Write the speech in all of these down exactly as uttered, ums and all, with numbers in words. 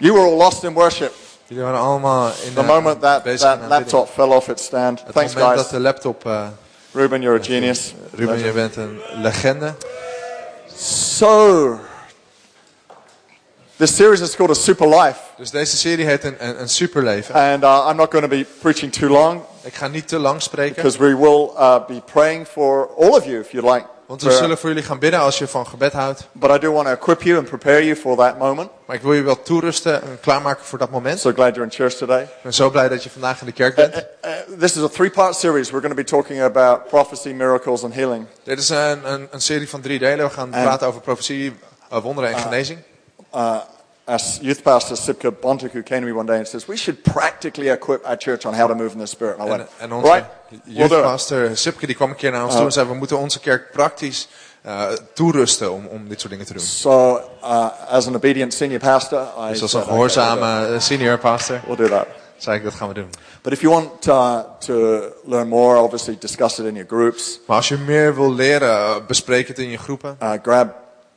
You were all lost in worship. Jullie waren allemaal in the moment that, that laptop fell off its stand. Het Thanks, guys. Dat de laptop, uh, Ruben, you're a genius. Ruben, je bent een legende. So, this series is called A Super Life. Dus deze serie heet een, een, een superleven. And uh, I'm not going to be preaching too long. Ik ga niet te lang spreken. Because we will uh, be praying for all of you if you like. Want we zullen voor jullie gaan bidden als je van gebed houdt. But I do want to equip you and prepare you for that moment. Maar ik wil je wel toerusten en klaarmaken voor dat moment. So glad you're in church today. Ik ben zo blij dat je vandaag in de kerk bent. Uh, uh, this is a three-part series. We're going to be talking about prophecy, miracles and healing. Dit is een, een, een serie van drie delen. We gaan and, praten over profetie, uh, wonderen en uh, genezing. Uh, As youth pastor Sipke Bontuku came to me one day and says, we should practically equip our church on how to move in the Spirit. And I went, en, en onze right, youth we'll pastor Sipke die kwam een keer naar ons uh, toe en zei, we moeten onze kerk praktisch uh, toerusten om, om dit soort dingen te doen. So, uh, as an obedient senior pastor, I dus als een gehoorzame okay, senior pastor, we'll do that. Zei ik, dat gaan we doen. But if you want uh, to learn more, obviously discuss it in your groups. Maar als je meer wil leren, bespreek het in je groepen. Uh, grab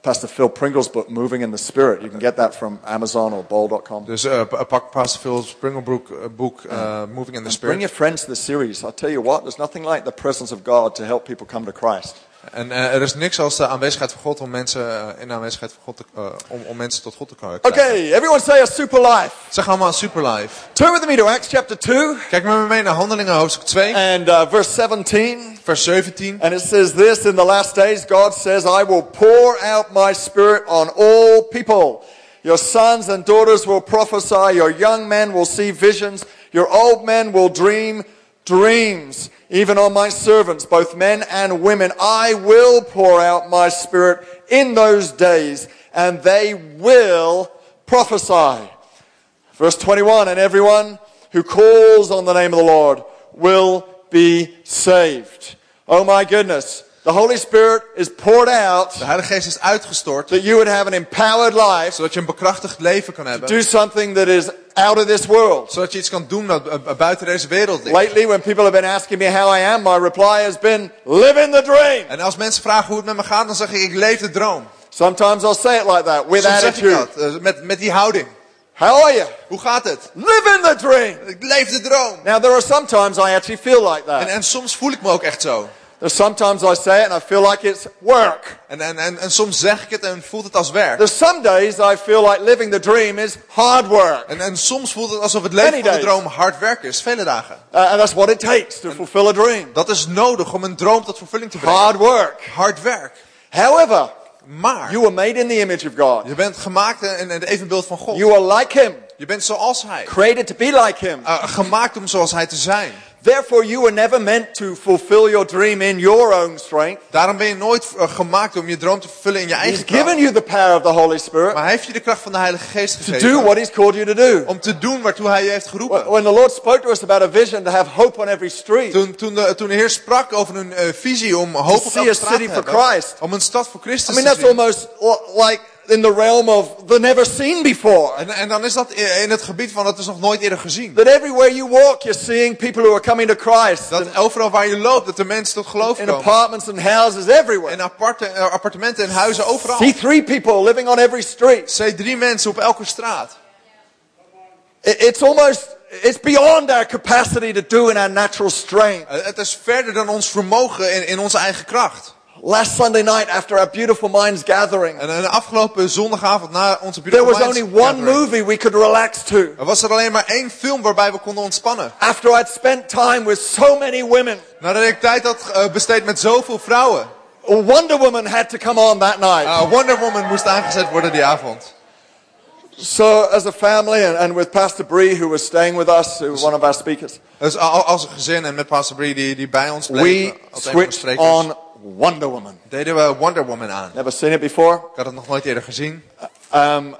Pastor Phil Pringle's book, Moving in the Spirit. You can get that from Amazon or bol dot com. Dus uh, pak Pastor Phil's Pringle boek, uh, boek uh, Moving in the Spirit. And bring your friends to the series. I'll tell you what, there's nothing like the presence of God to help people come to Christ. En uh, er is niks als de aanwezigheid van God om mensen uh, in de aanwezigheid van God te, uh, om, om mensen tot God te krijgen. Okay, everyone say a super life. Zeg allemaal een super life. Turn with me to Acts chapter two. Kijk met me mee naar Handelingen hoofdstuk twee. And uh, verse seventeen. Vers zeventien. And it says this, in the last days God says, I will pour out my spirit on all people. Your sons and daughters will prophesy, your young men will see visions, your old men will dream dreams. Even on my servants, both men and women, I will pour out my spirit in those days, and they will prophesy. Verse twenty-one, and everyone who calls on the name of the Lord will be saved. Oh my goodness. The Holy Spirit is poured out. De Heilige Geest is uitgestort. That you would have an empowered life. Zodat je een bekrachtigd leven kan hebben. To do something that is out of this world. Zodat je iets kan doen dat buiten deze wereld ligt. Lately, when people have been asking me how I am, my reply has been, live in the dream. En als mensen vragen hoe het met me gaat, dan zeg ik, ik leef de droom. Sometimes I'll say it like that, with Soms attitude. Zeg ik dat, met, met die houding. How are you? Hoe gaat het? Live in the dream. Ik leef de droom. Now there are sometimes I actually feel like that. En, en soms voel ik me ook echt zo. There's sometimes I say it and I feel like it's work. En, en, en, en soms zeg ik het en voelt het als werk. There's some days I feel like living the dream is hard work. En, en soms voelt het alsof het leven van de droom hard werk is. Vele dagen. Uh, and that's what it takes to en, fulfill a dream. Dat is nodig om een droom tot vervulling te brengen. Hard work. Hard werk. However, maar, you were made in the image of God. Je bent gemaakt in het evenbeeld van God. You are like Him. Je bent zoals Hij. Created to be like Him. Uh, gemaakt om zoals Hij te zijn. Therefore you were never meant to fulfill your dream in your own strength. Daarom ben je nooit uh, gemaakt om je droom te vervullen in je eigen kracht. He's given you the power of the Holy Spirit. Maar hij heeft je de kracht van de Heilige Geest gegeven. To do what he's called you to do. Om te doen waartoe hij je heeft geroepen. When the Lord spoke to us about a vision to have hope on every street. Toen, toen, de, toen de Heer sprak over een uh, visie om hoop op elke straat te hebben. Om een stad voor Christus te zien. I mean that's almost like in the realm of the never seen before. En, en dan is dat in het gebied van dat is nog nooit eerder gezien. That everywhere you walk you're seeing people who are coming to Christ. Dat and, overal waar je loopt dat de mensen tot geloof in komen. In apartments and houses everywhere. In aparte, appartementen en huizen overal. See three people living on every street. Zie drie mensen op elke straat. It, it's almost it's beyond our capacity to do in our natural strength. Het is verder dan ons vermogen in, in onze eigen kracht. Last Sunday night after our beautiful minds gathering. En de afgelopen zondagavond na onze beautiful minds gathering. There was only one movie we could relax to. Er was er alleen maar één film waarbij we konden ontspannen. After I'd spent time with so many women. Nadat ik tijd had besteed met zoveel vrouwen. Wonder Woman had to come on that night. Uh, Wonder Woman moest aangezet worden die avond. So as a family and, and with Pastor Bree who was staying with us, who was one of our speakers. Dus als een gezin en met Pastor Bree die, die bij ons bleef. We switched on Wonder Woman. Deden we Wonder Woman aan. Never seen it before. Ik had het nog nooit eerder gezien. Um,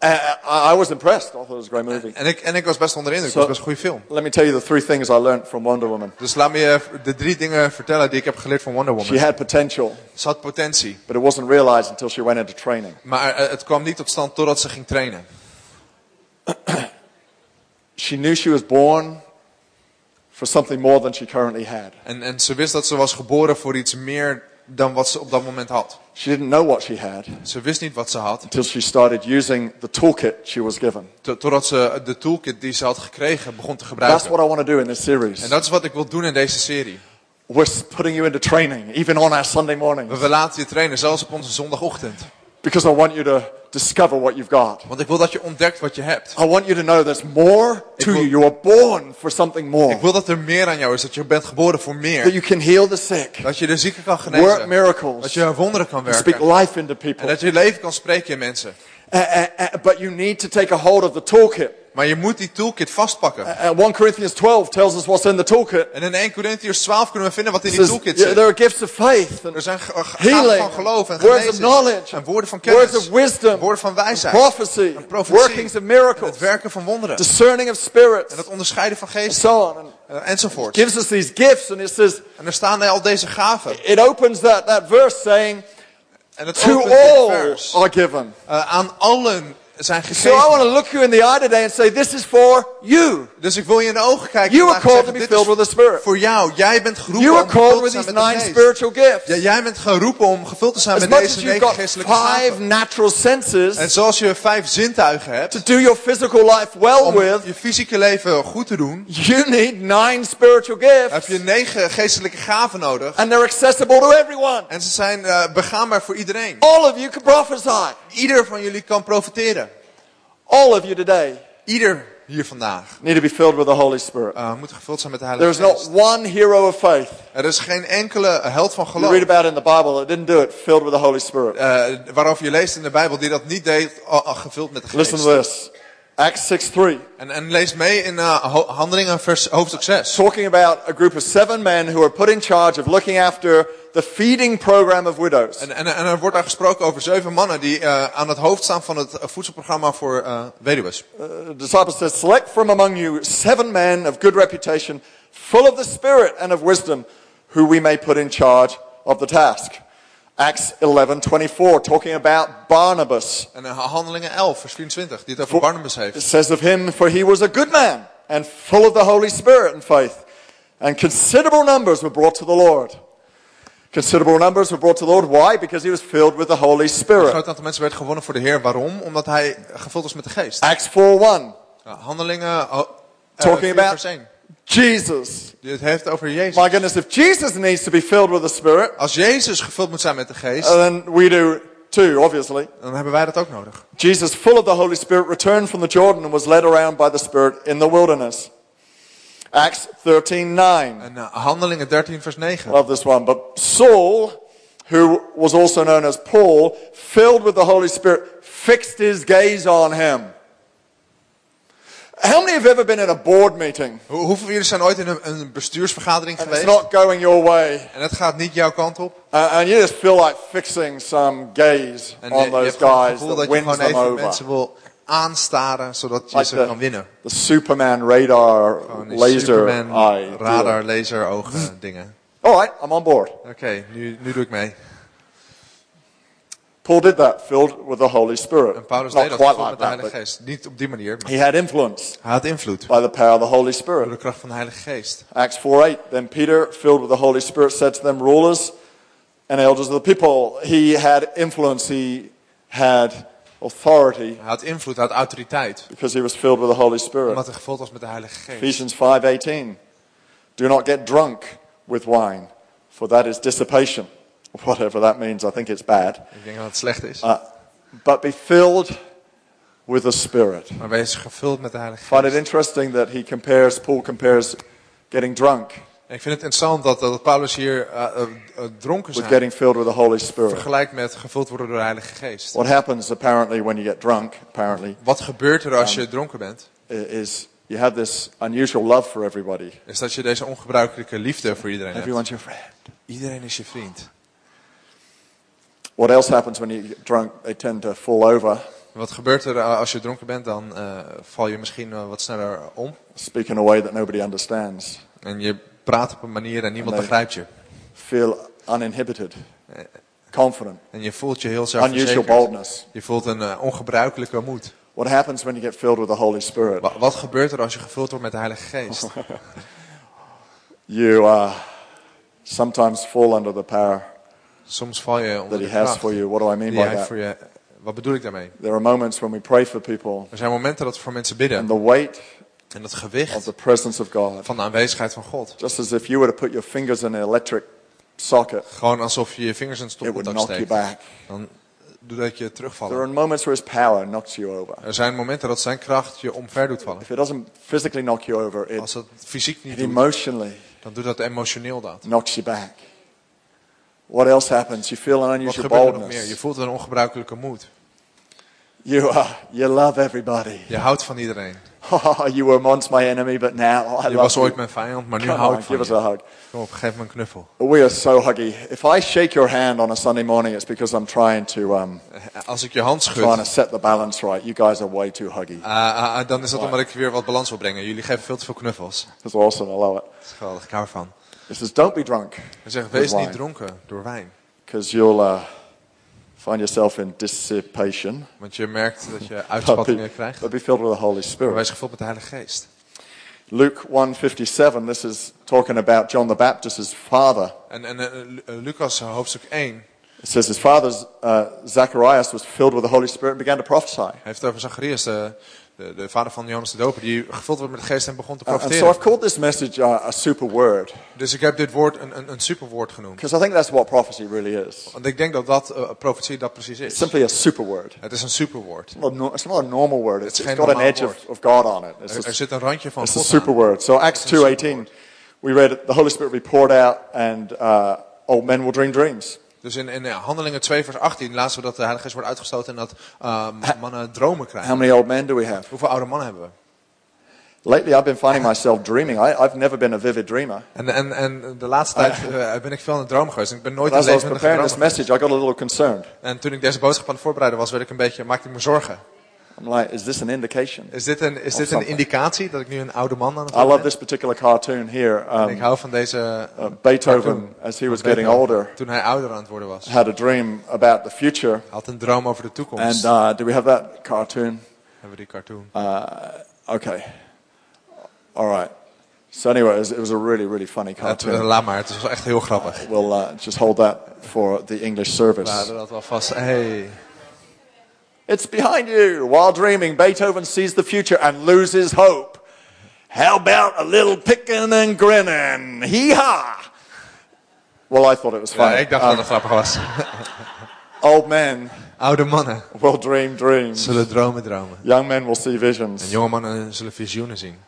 Uh, I was impressed. I thought it was a great movie. En ik, en ik was best onder de indruk. So, het was best een goede film. Let me tell you the three things I learned from Wonder Woman. Dus laat me je de drie dingen vertellen die ik heb geleerd van Wonder Woman. She had potential. Ze had potentie. But it wasn't realized until she went into training. Maar uh, het kwam niet tot stand totdat ze ging trainen. She knew she was born for something more than she currently had. En, en ze wist dat ze was geboren voor iets meer dan wat ze op dat moment had. She didn't know what she had. Ze wist niet wat ze had. Until she started using the toolkit she was given. Totdat ze de toolkit die ze had gekregen begon te gebruiken. That's what I want to do in this series. En dat is wat ik wil doen in deze serie. We're putting you into training, even on our Sunday mornings. We laten je trainen, zelfs op onze zondagochtend. Because I want you to discover what you've got. Want ik wil dat je ontdekt wat je hebt. I want you to know there's more to you. You are born for something more. Ik wil dat er meer aan jou is, dat je bent geboren voor meer. That you can heal the sick. Dat je de zieken kan genezen. Work miracles. Dat je wonderen kan werken. Speak life into people. En dat je leven kan spreken in mensen. Uh, uh, uh, but you need to take a hold of the toolkit. Maar je moet die toolkit vastpakken. Uh, uh, First Corinthians twelve tells us what's in the toolkit. En in First Corinthians twelve kunnen we vinden wat in die toolkit zit. There are gifts of faith and er zijn gaven van geloof en genezing. Words of knowledge. En woorden van kennis. Words of wisdom. Woorden van wijsheid. Prophecy. En profetie. Workings of miracles. En het werken van wonderen. Discerning of spirits. En het onderscheiden van geesten. And so on. Uh, enzovoort. It gives us these gifts and it says, en er staan al deze gaven. It opens that, that verse saying, en het to all vers, are given. Uh, aan allen zijn gegeven. So I want to look you in the eye today and say, this is for you. Dus ik wil je in de ogen kijken. You are called to be filled with the Spirit. Voor jou, jij bent geroepen om gevuld te zijn met de Geest. You are called with these nine spiritual gifts. Ja, jij bent geroepen om gevuld te zijn met deze negen geestelijke gaven. Five natural senses. En zoals je vijf zintuigen hebt. To do your physical life well om with. Je fysieke leven goed te doen. You need nine spiritual gifts. Heb je negen geestelijke gaven nodig. And they're accessible to everyone. En ze zijn uh, begaanbaar voor iedereen. All of you can prophesy. Ieder van jullie kan profeteren. All of you today, ieder hier vandaag, need to be filled with the Holy Spirit. Uh, moet gevuld zijn met de Heilige Geest. There is not one hero of faith. Er is geen enkele held van geloof. You read about it in the Bible, it didn't do it. Filled with the Holy Spirit. Uh, waarover je leest in de Bijbel die dat niet deed, uh, uh, gevuld met de Geest. Listen to this. Acts six three. En, en lees mee in uh, Handelingen vers, hoofdstuk zes. Talking about a group of seven men who are put in charge of looking after the feeding program of widows. En, en, en er wordt daar gesproken over zeven mannen die uh, aan het hoofd staan van het voedselprogramma voor uh, weduwes. Uh, the disciple says, select from among you seven men of good reputation, full of the Spirit and of wisdom, who we may put in charge of the task. Acts eleven twenty-four, talking about Barnabas. En Handelingen elf vers vierentwintig, die het over Barnabas heeft. It says of him, for he was a good man and full of the Holy Spirit and faith, and considerable numbers were brought to the Lord. Considerable numbers were brought to the Lord. Why? Because he was filled with the Holy Spirit. Een groot aantal mensen werd gewonnen voor de Heer. Waarom? Omdat hij gevuld was met de Geest. Acts four one. Handelingen oh, talking uh, about Jesus. Het heeft over Jezus. My goodness, if Jesus needs to be filled with the Spirit, als Jezus gevuld moet zijn met de Geest, then we do too, obviously. Dan hebben wij dat ook nodig. Jesus, full of the Holy Spirit, returned from the Jordan and was led around by the Spirit in the wilderness. Acts thirteen nine. En uh, Handelingen dertien vers negen. Love this one, but Saul, who was also known as Paul, filled with the Holy Spirit, fixed his gaze on him. How many have ever been in a board meeting? Hoe, hoeveel van jullie zijn ooit in een, een bestuursvergadering and geweest? It's not going your way. En het gaat niet jouw kant op. Uh, and you just feel like fixing some gaze en, on je, those je guys that wins them over. Dat je gewoon even mensen wil aanstaren zodat je like ze the, kan winnen. The Superman radar laser Superman eye radar deal. Laser ogen dingen. Alright, I'm on board. Oké, okay, nu, nu doe ik mee. Paul did that, filled with the Holy Spirit. En Paulus Not deed dat, gevuld met de Heilige Geest. Niet op die manier. He had influence. Hij had invloed. By the power of the Holy Spirit. Door de kracht van de Heilige Geest. Acts four eight. Then Peter, filled with the Holy Spirit, said to them, rulers and elders of the people. He had influence. He had authority. Hij had invloed, hij had autoriteit. Because he was filled with the Holy Spirit. Omdat hij gevuld was met de Heilige Geest. Ephesians five eighteen. Do not get drunk with wine, for that is dissipation. Whatever that means, I think it's bad. Ik denk dat het slecht is. Uh, but be filled with the Spirit. Maar wees gevuld met de Heilige Geest. I find it interesting that he compares, Paul compares getting drunk. En ik vind het interessant dat, dat Paulus hier uh, uh, dronken zijn. With getting filled with the Holy Spirit. Vergelijkt met gevuld worden door de Heilige Geest. What happens apparently when you get drunk, apparently. Wat gebeurt er als um, je dronken bent? Is you have this unusual love for everybody. Is dat je deze ongebruikelijke liefde voor iedereen Everyone's hebt. Your friend. Iedereen is je vriend. What else happens when you get drunk? They tend to fall over. Wat gebeurt er als je dronken bent? Dan uh, val je misschien uh, wat sneller om. Speak in a way that nobody understands. En je praat op een manier en niemand begrijpt je. Feel uninhibited. Confident. En je voelt je heel zelfverzekerd. Je voelt een uh, ongebruikelijke moed. What happens when you get filled with the Holy Spirit? Wat, wat gebeurt er als je gevuld wordt met de Heilige Geest? You uh, sometimes fall under the power. Soms val je onder de kracht die hij voor je. Wat bedoel ik daarmee? There are moments when we pray for people. Er zijn momenten dat we voor mensen bidden. And the weight en het gewicht of the presence of God. Van de aanwezigheid van God. Just as if you were to put your fingers in an electric socket. Gewoon alsof je je vingers in een stopcontact steekt. Dan doet dat je terugvallen. There are moments where his power knocks you over. Er zijn momenten dat zijn kracht je omver doet vallen. If it doesn't physically knock you over, it, als dat fysiek niet doet, emotionally, dan doet dat emotioneel dat. Knocks you back. What else happens? You feel an unusual boldness. Je voelt een ongebruikelijke moed. You are, you love everybody. Je houdt van iedereen. Oh, you were once my enemy, but now I je was ooit mijn vijand, maar nu hou ik van je. Hug. Kom op, geef me een knuffel. We are so huggy. If I shake your hand on a Sunday morning, it's because I'm trying to um. Als ik je hand schud. Trying to set the balance right. You guys are way too huggy. Uh, uh, dan is dat omdat ik weer wat balans wil brengen. Jullie geven veel te veel knuffels. That's awesome. I love it. Dat is geweldig. Ik hou ervan. It says, don't be drunk. Hij zegt, wees niet dronken door wijn. Because you'll uh, find yourself in dissipation. Want je merkt dat je uitspattingen krijgt. But be filled with the Holy Spirit. Wees gevuld met de Heilige Geest. Luke one fifty-seven. This is talking about John the Baptist's father. En, en uh, Lucas hoofdstuk één. It says his father uh, Zacharias was filled with the Holy Spirit and began to prophesy. Hij heeft over Zacharias. Uh, De, de vader van Johannes de Doper, die gevuld werd met de geest en begon te profiteren. And so I've called this message a, a super word. Dus ik heb dit woord een, een, een superwoord genoemd. Because I think that's what prophecy really is. Want ik denk dat dat uh, profetie dat precies is. It's simply a super word. Het is een superwoord. No, it's not a normal word. It's, it's got an edge of, of God on it. It's er, er zit een randje van God aan. It's a super word. So Acts two eighteen, we read it, the Holy Spirit will be poured out and uh, old men will dream dreams. Dus in, in Handelingen twee vers achttien laten we dat de Heilige Geest wordt uitgestoten en dat uh, mannen dromen krijgen. How many old men do we have? Hoeveel oude mannen hebben we? Lately I've been finding myself dreaming. I, I've never been a vivid dreamer. En, en, en de laatste tijd uh, ben ik veel in het droom geweest. Ik ben nooit in levendige dromen geweest. As I was preparing this message, I got a little concerned. En toen ik deze boodschap aan het voorbereiden was, werd ik een beetje, maakte ik me zorgen. I'm like, is this an indication? Is dit een, is dit een indicatie dat ik nu een oude man aan het worden ben? I love this particular cartoon here. Um, ik hou van deze uh, Beethoven, cartoon, as he was getting older. Toen hij ouder aan het worden was. Had a dream about the future. Had een droom over de toekomst. And uh, do we have that cartoon? Hebben we die cartoon? Uh, okay. All right. So anyway, it was, it was a really, really funny cartoon. Ja, laat maar, het was echt heel grappig. Uh, we'll uh, just hold that for the English service. We houden dat wel vast. Hey. It's behind you. While dreaming, Beethoven sees the future and loses hope. How about a little picking and grinning? Hee-haw! Well, I thought it was funny. Ja, ik dacht um, dat het grappig was. Old men. Oude mannen. Will dream dreams. Zullen dromen dromen. Young men will see visions. En jonge mannen zullen visioenen zien.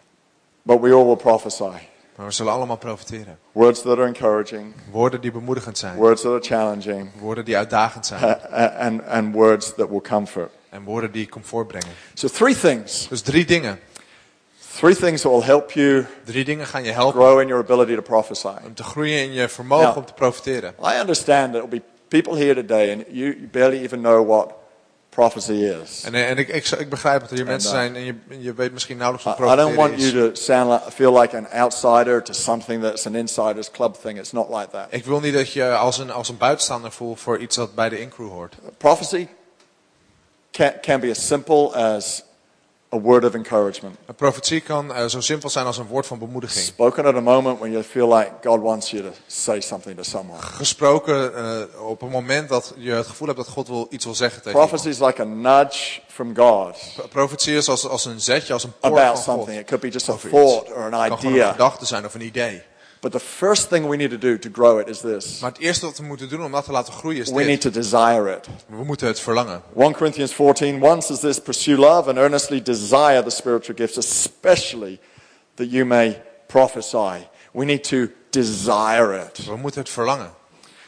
But we all will prophesy. Maar we zullen allemaal profiteren. Words that are encouraging. Woorden die bemoedigend zijn. Words that are challenging. Woorden die uitdagend zijn. Uh, and, and words that will comfort. En woorden die comfort brengen. So three things. Dus drie dingen. Three things that will help you. Drie dingen gaan je helpen. Grow in your ability to prophesy. Om te groeien in je vermogen Now, om te profiteren. I understand there will be people here today and you barely even know what prophecy is. En, en ik, ik, ik begrijp dat er hier mensen zijn en je, je weet misschien nauwelijks wat profeteren is. I don't want you to sound like, feel like an outsider to something that's an insiders club thing. It's not like that. Ik wil niet dat je als een als een buitenstaander voelt voor iets dat bij de in-crew hoort. Prophecy can, can be as simple as a word of encouragement. Een profetie kan uh, zo simpel zijn als een woord van bemoediging. Spoken at a moment when you feel like God wants you to say something to someone. Gesproken uh, op een moment dat je het gevoel hebt dat God wil iets wil zeggen tegen iemand. Prophecy is like a nudge from God. Profetie is als als een zetje, als een poort van God. About something. It could be just a thought or an idea. Het kan gewoon een gedachte zijn of een idee. But the first thing we need to do to grow it is this. Maar het eerste wat we moeten doen om dat te laten groeien is dit. We need to desire it. We moeten het verlangen. First Corinthians fourteen, one says this, pursue love and earnestly desire the spiritual gifts, especially that you may prophesy. We need to desire it. We moeten het verlangen.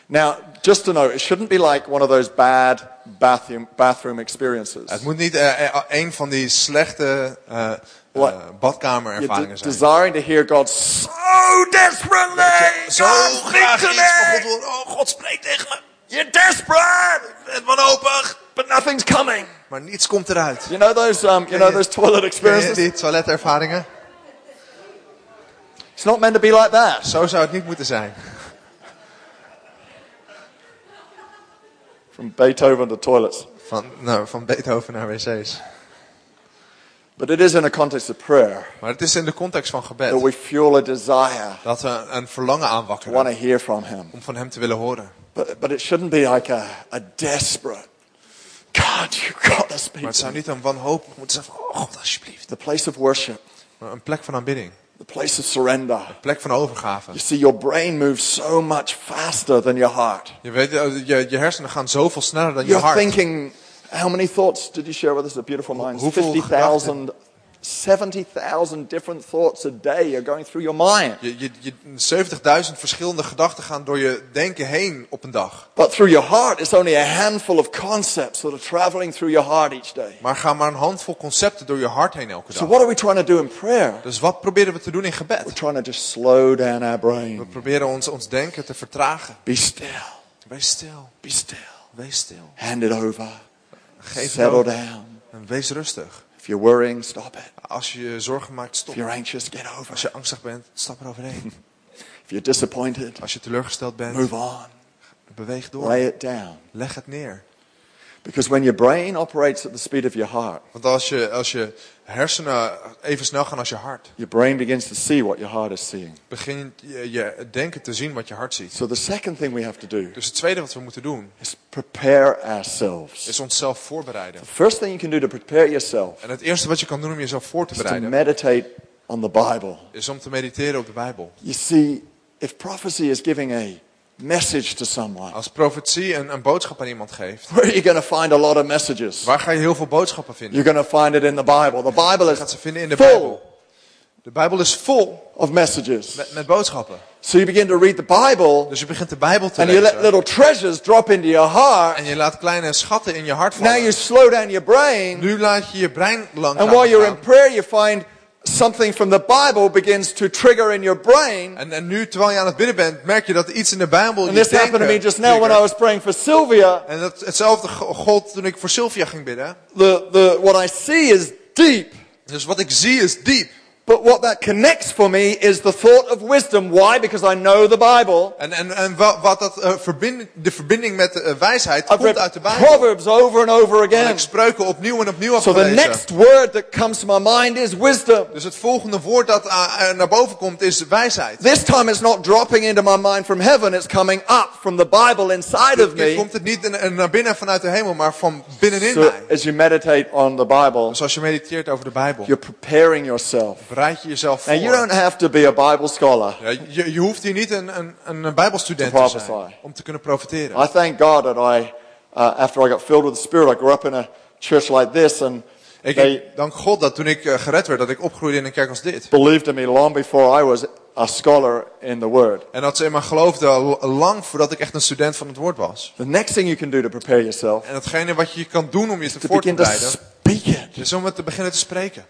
Now, just to note, it shouldn't be like one of those bad bathroom, bathroom experiences. Het moet niet uh, een van die slechte uh, Uh, badkamerervaringen zijn. Desiring to hear God so desperately. Zo graag iets van God. Oh, God spreekt tegen me. You're desperate and wanhopig, but nothing's coming. Maar niets komt eruit. You know those, um, you know those toilet experiences? Die toiletervaringen. It's not meant to be like that. Zo zou het niet moeten zijn. From Beethoven to toilets. Van, no, van Beethoven naar wc's. But it is in a context of prayer. Maar het is in de context van gebed. That we fuel a desire. Dat we een verlangen aanwakkeren. To want to hear from him. Om van hem te willen horen. But, but it shouldn't be like a, a desperate. God, you got this people. Maar het zou niet een wanhoop moeten zijn van, oh God, alsjeblieft. The place of worship. Maar een plek van aanbidding. The place of surrender. Een plek van overgave. You see, your brain moves so much faster than your heart. Je weet, je, je hersenen gaan zoveel sneller dan je hart. You're thinking. How many thoughts did you share with us at Beautiful Minds? fifty thousand, seventy thousand different thoughts a day are going through your mind. Je, je, je, zeventigduizend verschillende gedachten gaan door je denken heen op een dag. But through your heart, it's only a handful of concepts that are traveling through your heart each day. Maar gaan maar een handvol concepten door je hart heen elke dag. So what are we trying to do in prayer? Dus wat proberen we te doen in gebed? We're trying to just slow down our brain. We proberen ons, ons denken te vertragen. Be still. Wees stil. Be still. Wees stil. Hand it over. Geef Settle down. En wees rustig. If you're worrying, stop it. Als je je zorgen maakt, stop. If you're anxious, get over it. Als je angstig bent, stap eroverheen. If you're disappointed, als je teleurgesteld bent, move on. Beweeg door. Lay it down. Leg het neer. Because when your brain operates at the speed of your heart. Want als je, als je hersenen even snel gaan als je hart. Your brain begins to see what your heart is seeing. Begint je, je denken te zien wat je hart ziet. So the second thing we have to do. Dus het tweede wat we moeten doen. Is prepare ourselves. Is onszelf voorbereiden. The first thing you can do to prepare yourself. En het eerste wat je kan doen om jezelf voor te bereiden. Is to meditate on the Bible. Is om te mediteren op de Bijbel. You see, if prophecy is giving a message to someone. Als profetie een, een boodschap aan iemand geeft. Where are you going to find a lot of messages? Waar ga je heel veel boodschappen vinden? You're going to find it in the Bible. The Bible is gaat ze vinden in de Bijbel. De Bijbel is vol of messages. Met, met boodschappen. So you begin to read the Bible. Dus je begint de Bijbel te and lezen. You let little treasures drop into your heart. En je laat kleine schatten in je hart vallen. Now you slow down your brain. Nu laat je je brein langzaam. And while you're in prayer, you find something from the Bible begins to trigger in your brain. En, en nu terwijl je aan het bidden bent, merk je dat iets in de Bijbel. And this happened to me just now trigger. When I was praying for Sylvia. En dat hetzelfde gold toen ik voor Sylvia ging bidden. The the what I see is deep. Dus wat ik zie is diep. But what that connects for me is the thought of wisdom. Why? Because I know the Bible. En en en wat, wat dat uh, verbind, de verbinding met uh, wijsheid I've komt uit de Bijbel. Proverbs over and over again. En ik spreuken opnieuw en opnieuw afgelezen. So the next word that comes to my mind is wisdom. Dus het volgende woord dat uh, naar boven komt is wijsheid. This time it's not dropping into my mind from heaven. It's coming up from the Bible inside dit, of me. Dit komt het niet in, naar binnen vanuit de hemel, maar van binnenin so mij. As you meditate on the Bible. Dus als je mediteert over de Bijbel. You're preparing yourself. Bereid je jezelf voor. And you don't have to be a Bible scholar. Ja, je, je hoeft hier niet een, een, een Bijbelstudent te zijn om te kunnen profiteren. I thank God that I, uh, after I got filled with the Spirit, I grew up in a church like this, and ik they dank God dat toen ik uh, gered werd, dat ik opgroeide in een kerk als dit. Believed in me long before I was a scholar in the Word. En dat ze in mij geloofden lang voordat ik echt een student van het woord was. The next thing you can do to prepare yourself. En datgene wat je kan doen om je te voor te bereiden. Is om het te beginnen te spreken.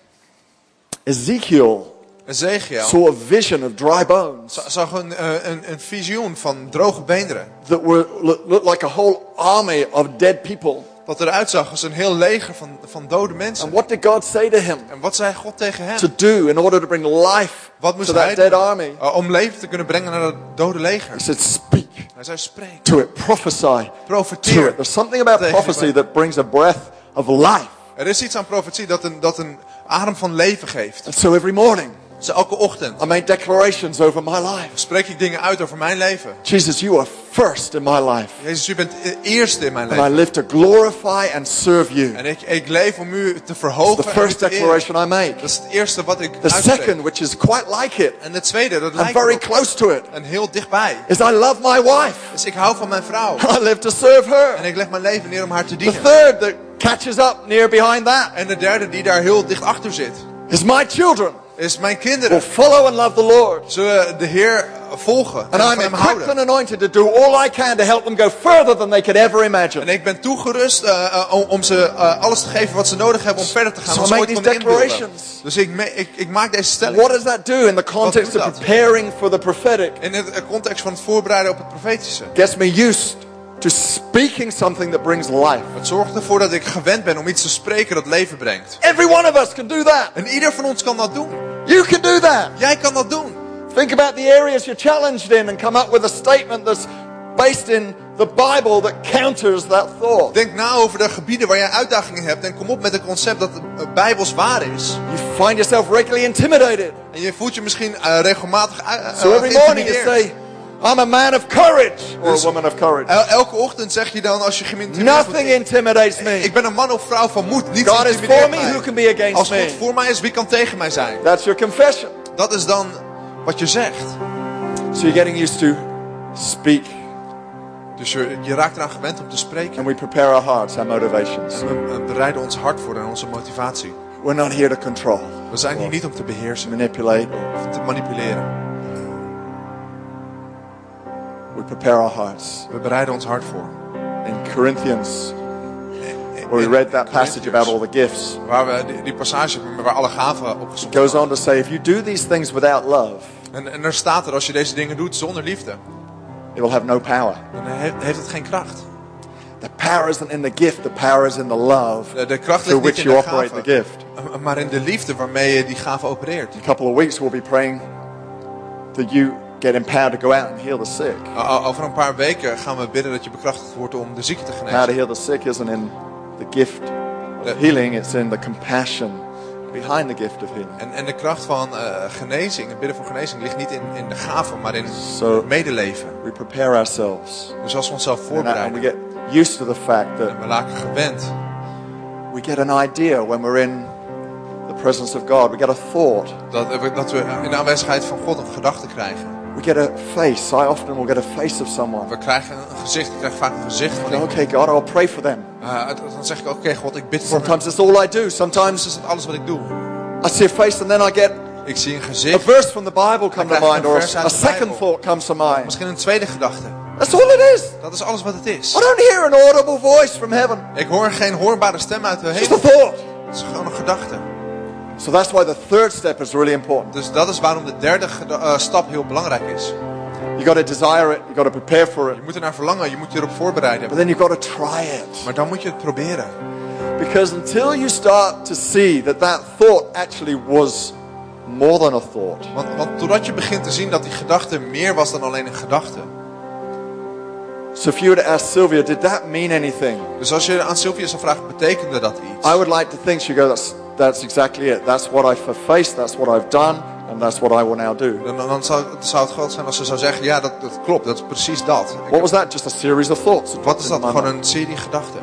Ezekiel, Ezekiel saw a vision of dry bones. Zag een, een, een visioen van droge beenderen. That were, looked like a whole army of dead people. Wat eruit zag als een heel leger van, van dode mensen. And what did God say to him? En wat zei God tegen hem? To do in order to bring life Wat moest to that hij dead doen? Army. Om leven te kunnen brengen naar dat dode leger. He said, speak. Hij zei spreek. To it, prophesy. Profeteer. To it. There's something about prophecy that brings a breath of life. Er is iets aan profetie dat een, dat een adem van leven geeft. And so every morning, so elke ochtend, I make declarations over my life. Spreek ik dingen uit over mijn leven. Jesus, you are first in my life. Jezus, u bent eerste in mijn leven. And I live to glorify and serve you. En ik, ik leef om u te verhogen. That's the first declaration I make. Dat is het eerste wat ik uitspreek. The second, which is quite like it. En de tweede, dat lijkt very close to it. En heel dichtbij. Is I love my wife. Dus ik hou van mijn vrouw. I live to serve her. En ik leg mijn leven neer om haar te dienen. The third, the catches up near behind that. En de derde die daar heel dicht achter zit. Is my children. Is mijn kinderen. Will follow and love the Lord. Zullen de Heer volgen en van hem houden. And I'm equipped and anointed to do all I can to help them go further than they could ever imagine. En ik ben toegerust uh, um, om ze uh, alles te geven wat ze nodig hebben om verder te gaan. So I make these declarations. Dus ik, me, ik, ik maak deze stelling. What does that do in the context of preparing for the prophetic? In de context van het voorbereiden op het profetische. Gets me used to speaking something that brings life. Het zorgt ervoor dat ik gewend ben om iets te spreken dat leven brengt. Every one of us can do that. En ieder van ons kan dat doen. You can do that. Jij kan dat doen. Think about the areas you're challenged in and come up with a statement that's based in the Bible that counters that thought. Denk na over de gebieden waar jij uitdagingen hebt en kom op met een concept dat bijbels waar is. You find yourself regularly intimidated. En je voelt je misschien uh, regelmatig uh, so every morning you say, I'm a man of courage, or dus a woman of courage. El- elke ochtend zeg je dan als je geïntimideerd Nothing wordt, intimidates me. Ik ben een man of vrouw van moed. Niet God is for me, who can be against me. Als God voor mij is, wie kan tegen mij zijn? That's your confession. Dat is dan wat je zegt. So you're getting used to speak. Dus je, je raakt eraan gewend om te spreken. And we prepare our hearts, our motivations. En we bereiden ons hart voor en onze motivatie. We're not here to control. We zijn hier niet om te beheersen, manipulate, of te manipuleren. We prepare our hearts. We bereiden ons hart voor. In Corinthians, where we read that passage about all the gifts. Waar we die, die passage waar alle gaven opgezond worden. It goes on to say, if you do these things without love. En, en er staat er, als je deze dingen doet zonder liefde. It will have no power. Dan heeft het geen kracht. The power isn't in the gift. The power is in the love. De, de kracht ligt niet in de gave. Maar in de liefde waarmee je die gave opereert. In a couple of weeks we'll be praying that you get empowered to go out and heal the sick. Over een paar weken gaan we bidden dat je bekrachtigd wordt om de zieken te genezen. How to heal the sick isn't in the gift of healing, it's in the compassion behind the gift of healing. En, en de kracht van uh, genezing, het bidden voor genezing, ligt niet in, in de gave, maar in so het medeleven. We prepare ourselves. Dus als we onszelf voorbereiden. And we get used to the fact that we raken gewend. We get an idea when we're in the presence of God. We get a thought. Dat, dat we in de aanwezigheid van God een gedachte krijgen. We get a face. I often will get a face of someone. We krijgen een gezicht. Ik krijg vaak een gezicht van iemand. Okay, God, I'll pray for them. Uh, dan zeg ik, oké, okay, God, ik bid voor. Sometimes it's all I do. Sometimes is het alles wat ik doe. I see a face and then I get. Ik zie een gezicht. A verse from the Bible comes to mind, or a second thought comes to mind. Misschien een tweede gedachte. That's all it is. Dat is alles wat het is. I don't hear an audible voice from heaven. Ik hoor geen hoorbare stem uit de hemel. Just a thought. Het is gewoon een gedachte. So that's why the third step is really important. Dus dat is waarom de derde uh, stap heel belangrijk is. You got to desire it, you got to prepare for it. Je moet er naar verlangen, je moet je erop voorbereiden. But then you got to try it. Maar dan moet je het proberen. Because until you start to see that that thought actually was more than a thought. Want, want totdat je begint te zien dat die gedachte meer was dan alleen een gedachte. So if you were to ask Sylvia, did that mean anything? Dus als je aan Sylvia zou vragen, betekende dat iets? I would like to think she goes, that's exactly it. That's what I've faced. That's what I've done. And that's what I will now do. Dan, dan zou, zou het goed zijn als ze zou zeggen, ja, dat, dat klopt. Dat is precies dat. What was that? Just a series of thoughts. Wat is dat? Gewoon een serie gedachten.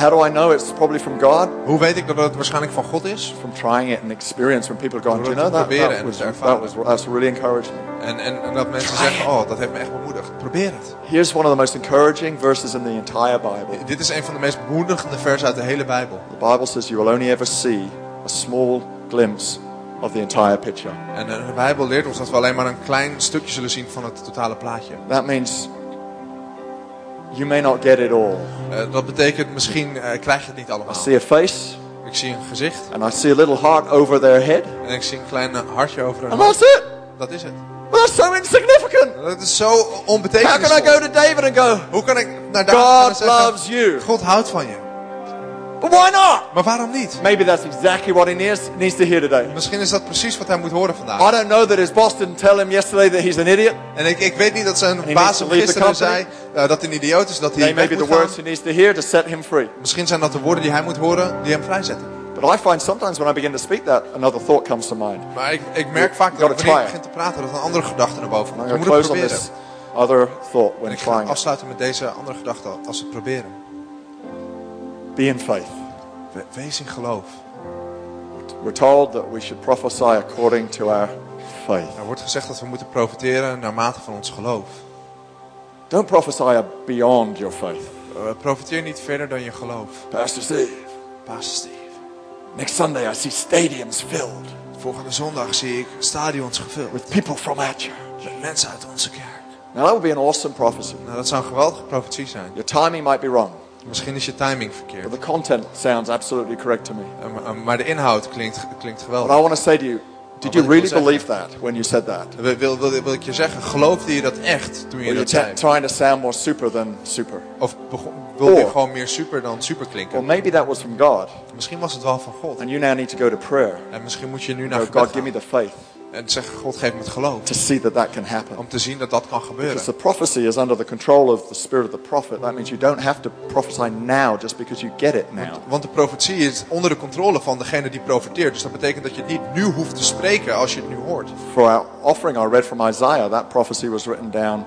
How do I know it's probably from God? Hoe weet ik dat het waarschijnlijk van God is? From trying it and experience when people go, do you know that? That was, that was that's really encouraging. En, en, en dat mensen zeggen, oh, dat heeft me echt bemoedigd. Probeer het. Here's one of the most encouraging verses in the entire Bible. Dit is een van de meest bemoedigende versen uit de hele Bijbel. The Bible says you will only ever see a small glimpse of the entire picture. En de Bijbel leert ons dat we alleen maar een klein stukje zullen zien van het totale plaatje. That means you may not get it all. Uh, dat betekent misschien uh, krijg je het niet allemaal. I see a face. Ik zie een gezicht. And I see a little heart over their head. En ik zie een klein hartje over hun hoofd. And that's it. Dat is het. Well, that's so insignificant. Dat is zo onbetekenisvol. How can I go to David and go? Hoe kan ik naar David gaan en zeggen, God loves you. God houdt van je. But why not? Maar waarom niet? Maybe that's exactly what he needs, needs to hear today. Misschien is dat precies wat hij moet horen vandaag. I don't know that his boss didn't tell him yesterday that he's an idiot. En ik, ik weet niet dat zijn baas hem gisteren zei uh, dat hij een idioot is, dat hij weg moet gaan. Misschien zijn dat de woorden die hij moet horen die hem vrijzetten. But I find sometimes when I begin to speak that, another thought comes to mind. Maar ik, ik merk vaak dat wanneer ik begin te praten, dat een andere gedachte naar boven komt. Je moet het proberen. Other thought when en ik ga afsluiten met deze andere gedachte als we het proberen. Be in faith. We, wees in geloof. We're told that we should prophesy according to our faith. Er wordt gezegd dat we moeten profeteren naarmate van ons geloof. Don't prophesy beyond your faith. Uh, profeteer niet verder dan je geloof. Pastor Steve. Pastor Steve. Next Sunday I see stadiums filled. Volgende zondag zie ik stadions gevuld. With people from our church. Met mensen uit onze kerk. Now that would be an awesome prophecy. Nou, dat zou een geweldige profetie zijn. Your timing might be wrong. Misschien is je timing verkeerd. But the content sounds absolutely correct to me. Maar de inhoud klinkt, klinkt geweldig. But I want to say to you, Did you really believe that when you said that? Wil, wil, wil ik je zeggen, geloofde je dat echt toen je Were dat you zei? Trying to sound more super than super? Of wilde je gewoon meer super dan super klinken? Or maybe that was from God. Misschien was het wel van God. And you now need to go to prayer. En misschien moet je nu naar God gaan. Give me the faith. En zeggen, God geeft me het geloof. To see that that can happen. Om te zien dat dat kan gebeuren. Because the prophecy is under the control of the spirit of the prophet. That means you don't have to prophesy now just because you get it now. Want, want de profetie is onder de controle van degene die profeteert. Dus dat betekent dat je het niet nu hoeft te spreken als je het nu hoort. For our offering I read from Isaiah. That prophecy was written down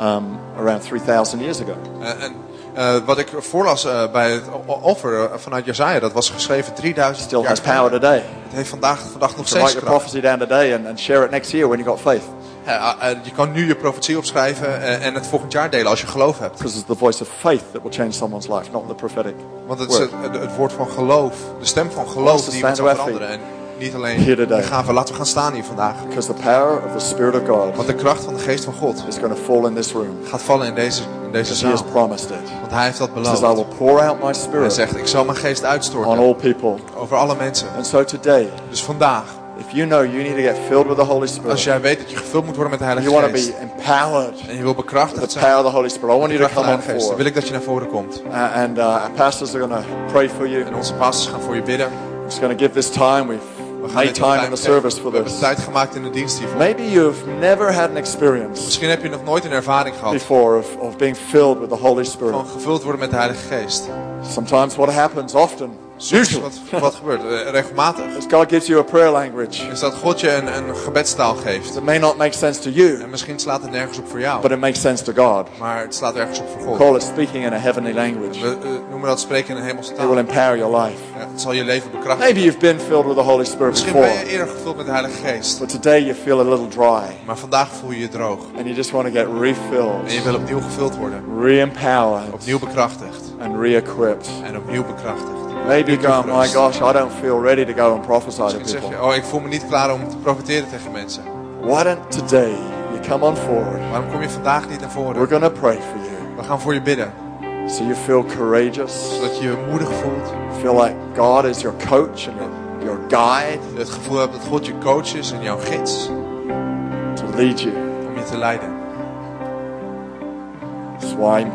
um, around three thousand years ago. Uh, en uh, wat ik voorlas uh, bij het offer vanuit Jesaja, dat was geschreven drieduizend Still jaar. Still has power today. Het heeft vandaag, vandaag nog steeds kracht. Write your prophecy down today and, and share it next year when you got faith. Ja, je kan nu je profetie opschrijven en het volgend jaar delen als je geloof hebt. Because it's the voice of faith that will change someone's life, not the prophetic. Want het is het, het woord van geloof, de stem van geloof die iemand zal veranderen en niet alleen de gave. Laten we gaan staan hier vandaag. Because the power of the Spirit of God. Want de kracht van de Geest van God is going to fall in this room. Gaat vallen in deze in deze zaal. He has promised it. Want hij heeft dat beloofd. Says, I will pour out my spirit. Hij zegt, ik zal mijn geest uitstorten. On all people. Over alle mensen. And so today. Dus vandaag. If you know you need to get filled with the Holy Spirit. Als jij weet dat je gevuld moet worden met de Heilige Geest. You want to be empowered. En je wil bekrachtigd with the power of the Holy Spirit. I want you to come on forward. Wil ik dat je naar voren komt. Uh, and uh, our pastors are going to pray for you. En onze pastors gaan voor je bidden. I'm just going to give this time with. We gaan time in the service for this. Tijd gemaakt in de dienst hiervoor. Maybe you've never had an experience. Misschien heb je nog nooit een ervaring gehad. Before of, of being filled with the Holy Spirit. Van gevuld worden met de Heilige Geest. Sometimes what happens often. Usually. Wat, wat gebeurt uh, regelmatig? As God gives you a prayer language. Is dat God je een, een gebedstaal geeft. It may not make sense to you. En misschien slaat het nergens op voor jou. But it makes sense to God. Maar het slaat ergens op voor God. We call it speaking in a heavenly language. We uh, noemen dat spreken in een hemelse taal. It will empower your life. Ja, het zal je leven bekrachtigen. Maybe you've been filled with the Holy Spirit misschien before. Misschien ben je eerder gevuld met de Heilige Geest. But today you feel a little dry. Maar vandaag voel je je droog. And you just want to get refilled. En je wil opnieuw gevuld worden. Re-empowered. Opnieuw bekrachtigd. And re-equipped. En opnieuw bekrachtigd. Maybe you go, my gosh, I don't feel ready to go and prophesy to people. Zeg je, oh, ik voel me niet klaar om te profiteren tegen mensen. Why don't today you come on forward? Waarom kom je vandaag niet naar voren? We're going to pray for you. We gaan voor je bidden. So you feel courageous. Zodat je je moedig voelt. Feel like God is your coach and your, your guide. Het gevoel hebt dat God je coach is en jouw gids. To lead you. Om je te leiden. That's why.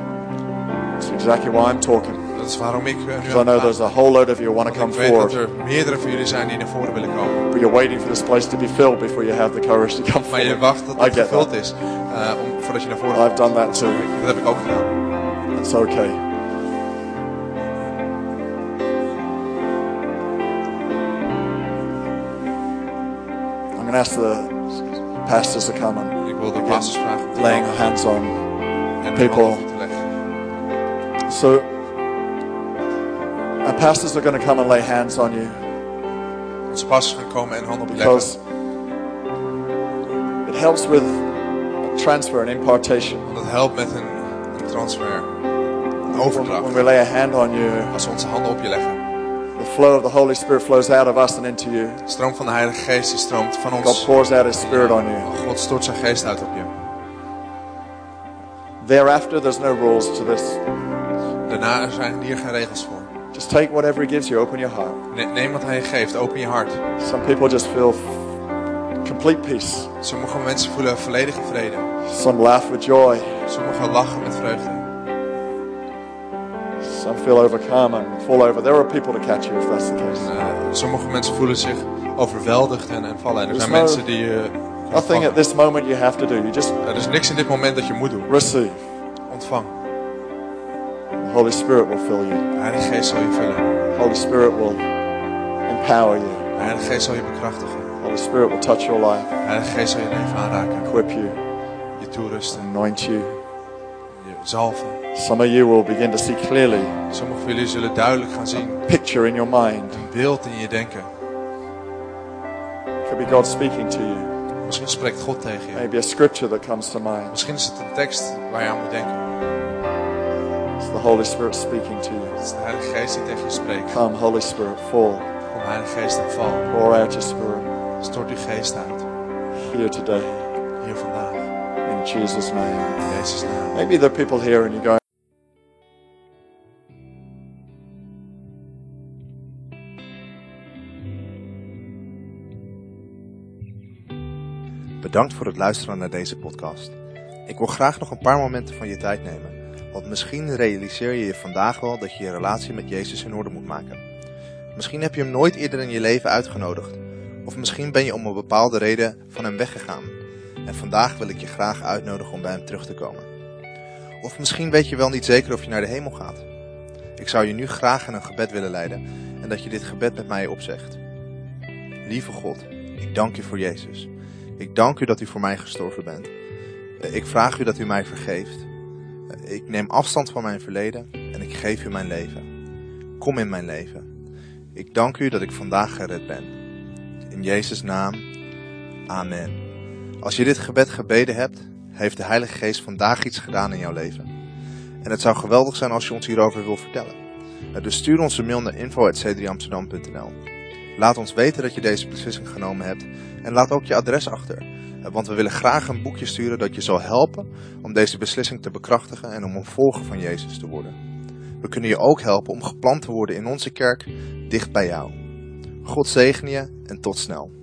That's exactly why I'm talking. Dat is waarom ik nu so I know there's a whole load of you want to come forward. Dat er meerdere van jullie zijn die naar voren willen komen. But you're waiting for this place to be filled before you have the courage to come forward. Maar je wacht tot het gevuld that. Is uh, om, voordat je naar voren. I've done that too. Dat heb ik ook gedaan. That's okay. I'm going to ask the pastors to come and ik wil de pastors vragen. Laying hands on en people. So. Our pastors are going to come and lay hands on you. Onze pastors gaan komen en handen op je leggen. It helps with transfer and impartation. Want het helpt met een, een transfer, een overdracht. When we lay a hand on you, als we onze handen op je leggen. The flow of the Holy Spirit flows out of us and into you. De stroom van de Heilige Geest die stroomt van ons. God pours out His Spirit on you. God stort zijn geest uit op je. Thereafter, there's no rules to this. Daarna zijn hier geen regels voor. Just take whatever He gives you. Open your heart. Neem wat Hij geeft. Open je hart. Some people just feel complete peace. Sommige mensen voelen volledige vrede. Some laugh with joy. Sommigen lachen met vreugde. Some feel overcome and fall over. There are people to catch you if that's the case. En, uh, sommige mensen voelen zich overweldigd en, en vallen. En er zijn no, mensen die je. Uh, nothing at this moment you have to do. You just. Er is niks in dit moment dat je moet doen. Receive. Ontvang. The Holy Spirit will fill you. De Heilige Geest zal je vullen. The Holy Spirit will empower you. De Heilige Geest zal je bekrachtigen. The Holy Spirit will touch your life. De Heilige Geest zal je leven aanraken. Equip you. Je toerusten. Anoint you. Je zalven. Some of you will begin to see clearly. Sommigen van jullie zullen duidelijk gaan zien. A picture in your mind. Een beeld in je denken. Could be God speaking to you. Misschien spreekt God tegen je. Maybe a scripture that comes to mind. Misschien is het een tekst waar je aan moet denken. The Holy Spirit speaking to you. Het is de Heilige Geest die tegen je spreekt. Come, Holy Spirit, fall. Kom, Heilige Geest, en val. Pour out your Spirit. Stort uw geest uit. Here today. Hier vandaag. In Jesus' name. In Jezus' naam. Maybe there are people here and you go. Bedankt voor het luisteren naar deze podcast. Ik wil graag nog een paar momenten van je tijd nemen, want misschien realiseer je je vandaag wel dat je je relatie met Jezus in orde moet maken. Misschien heb je hem nooit eerder in je leven uitgenodigd, of misschien ben je om een bepaalde reden van hem weggegaan. En vandaag wil ik je graag uitnodigen om bij hem terug te komen. Of misschien weet je wel niet zeker of je naar de hemel gaat. Ik zou je nu graag in een gebed willen leiden en dat je dit gebed met mij opzegt. Lieve God, ik dank u voor Jezus. Ik dank u dat u voor mij gestorven bent. Ik vraag u dat u mij vergeeft. Ik neem afstand van mijn verleden en ik geef u mijn leven. Kom in mijn leven. Ik dank u dat ik vandaag gered ben. In Jezus' naam. Amen. Als je dit gebed gebeden hebt, heeft de Heilige Geest vandaag iets gedaan in jouw leven. En het zou geweldig zijn als je ons hierover wil vertellen. Dus stuur ons een mail naar info at c drie amsterdam punt n l. Laat ons weten dat je deze beslissing genomen hebt en laat ook je adres achter. Want we willen graag een boekje sturen dat je zal helpen om deze beslissing te bekrachtigen en om een volger van Jezus te worden. We kunnen je ook helpen om geplant te worden in onze kerk, dicht bij jou. God zegen je en tot snel.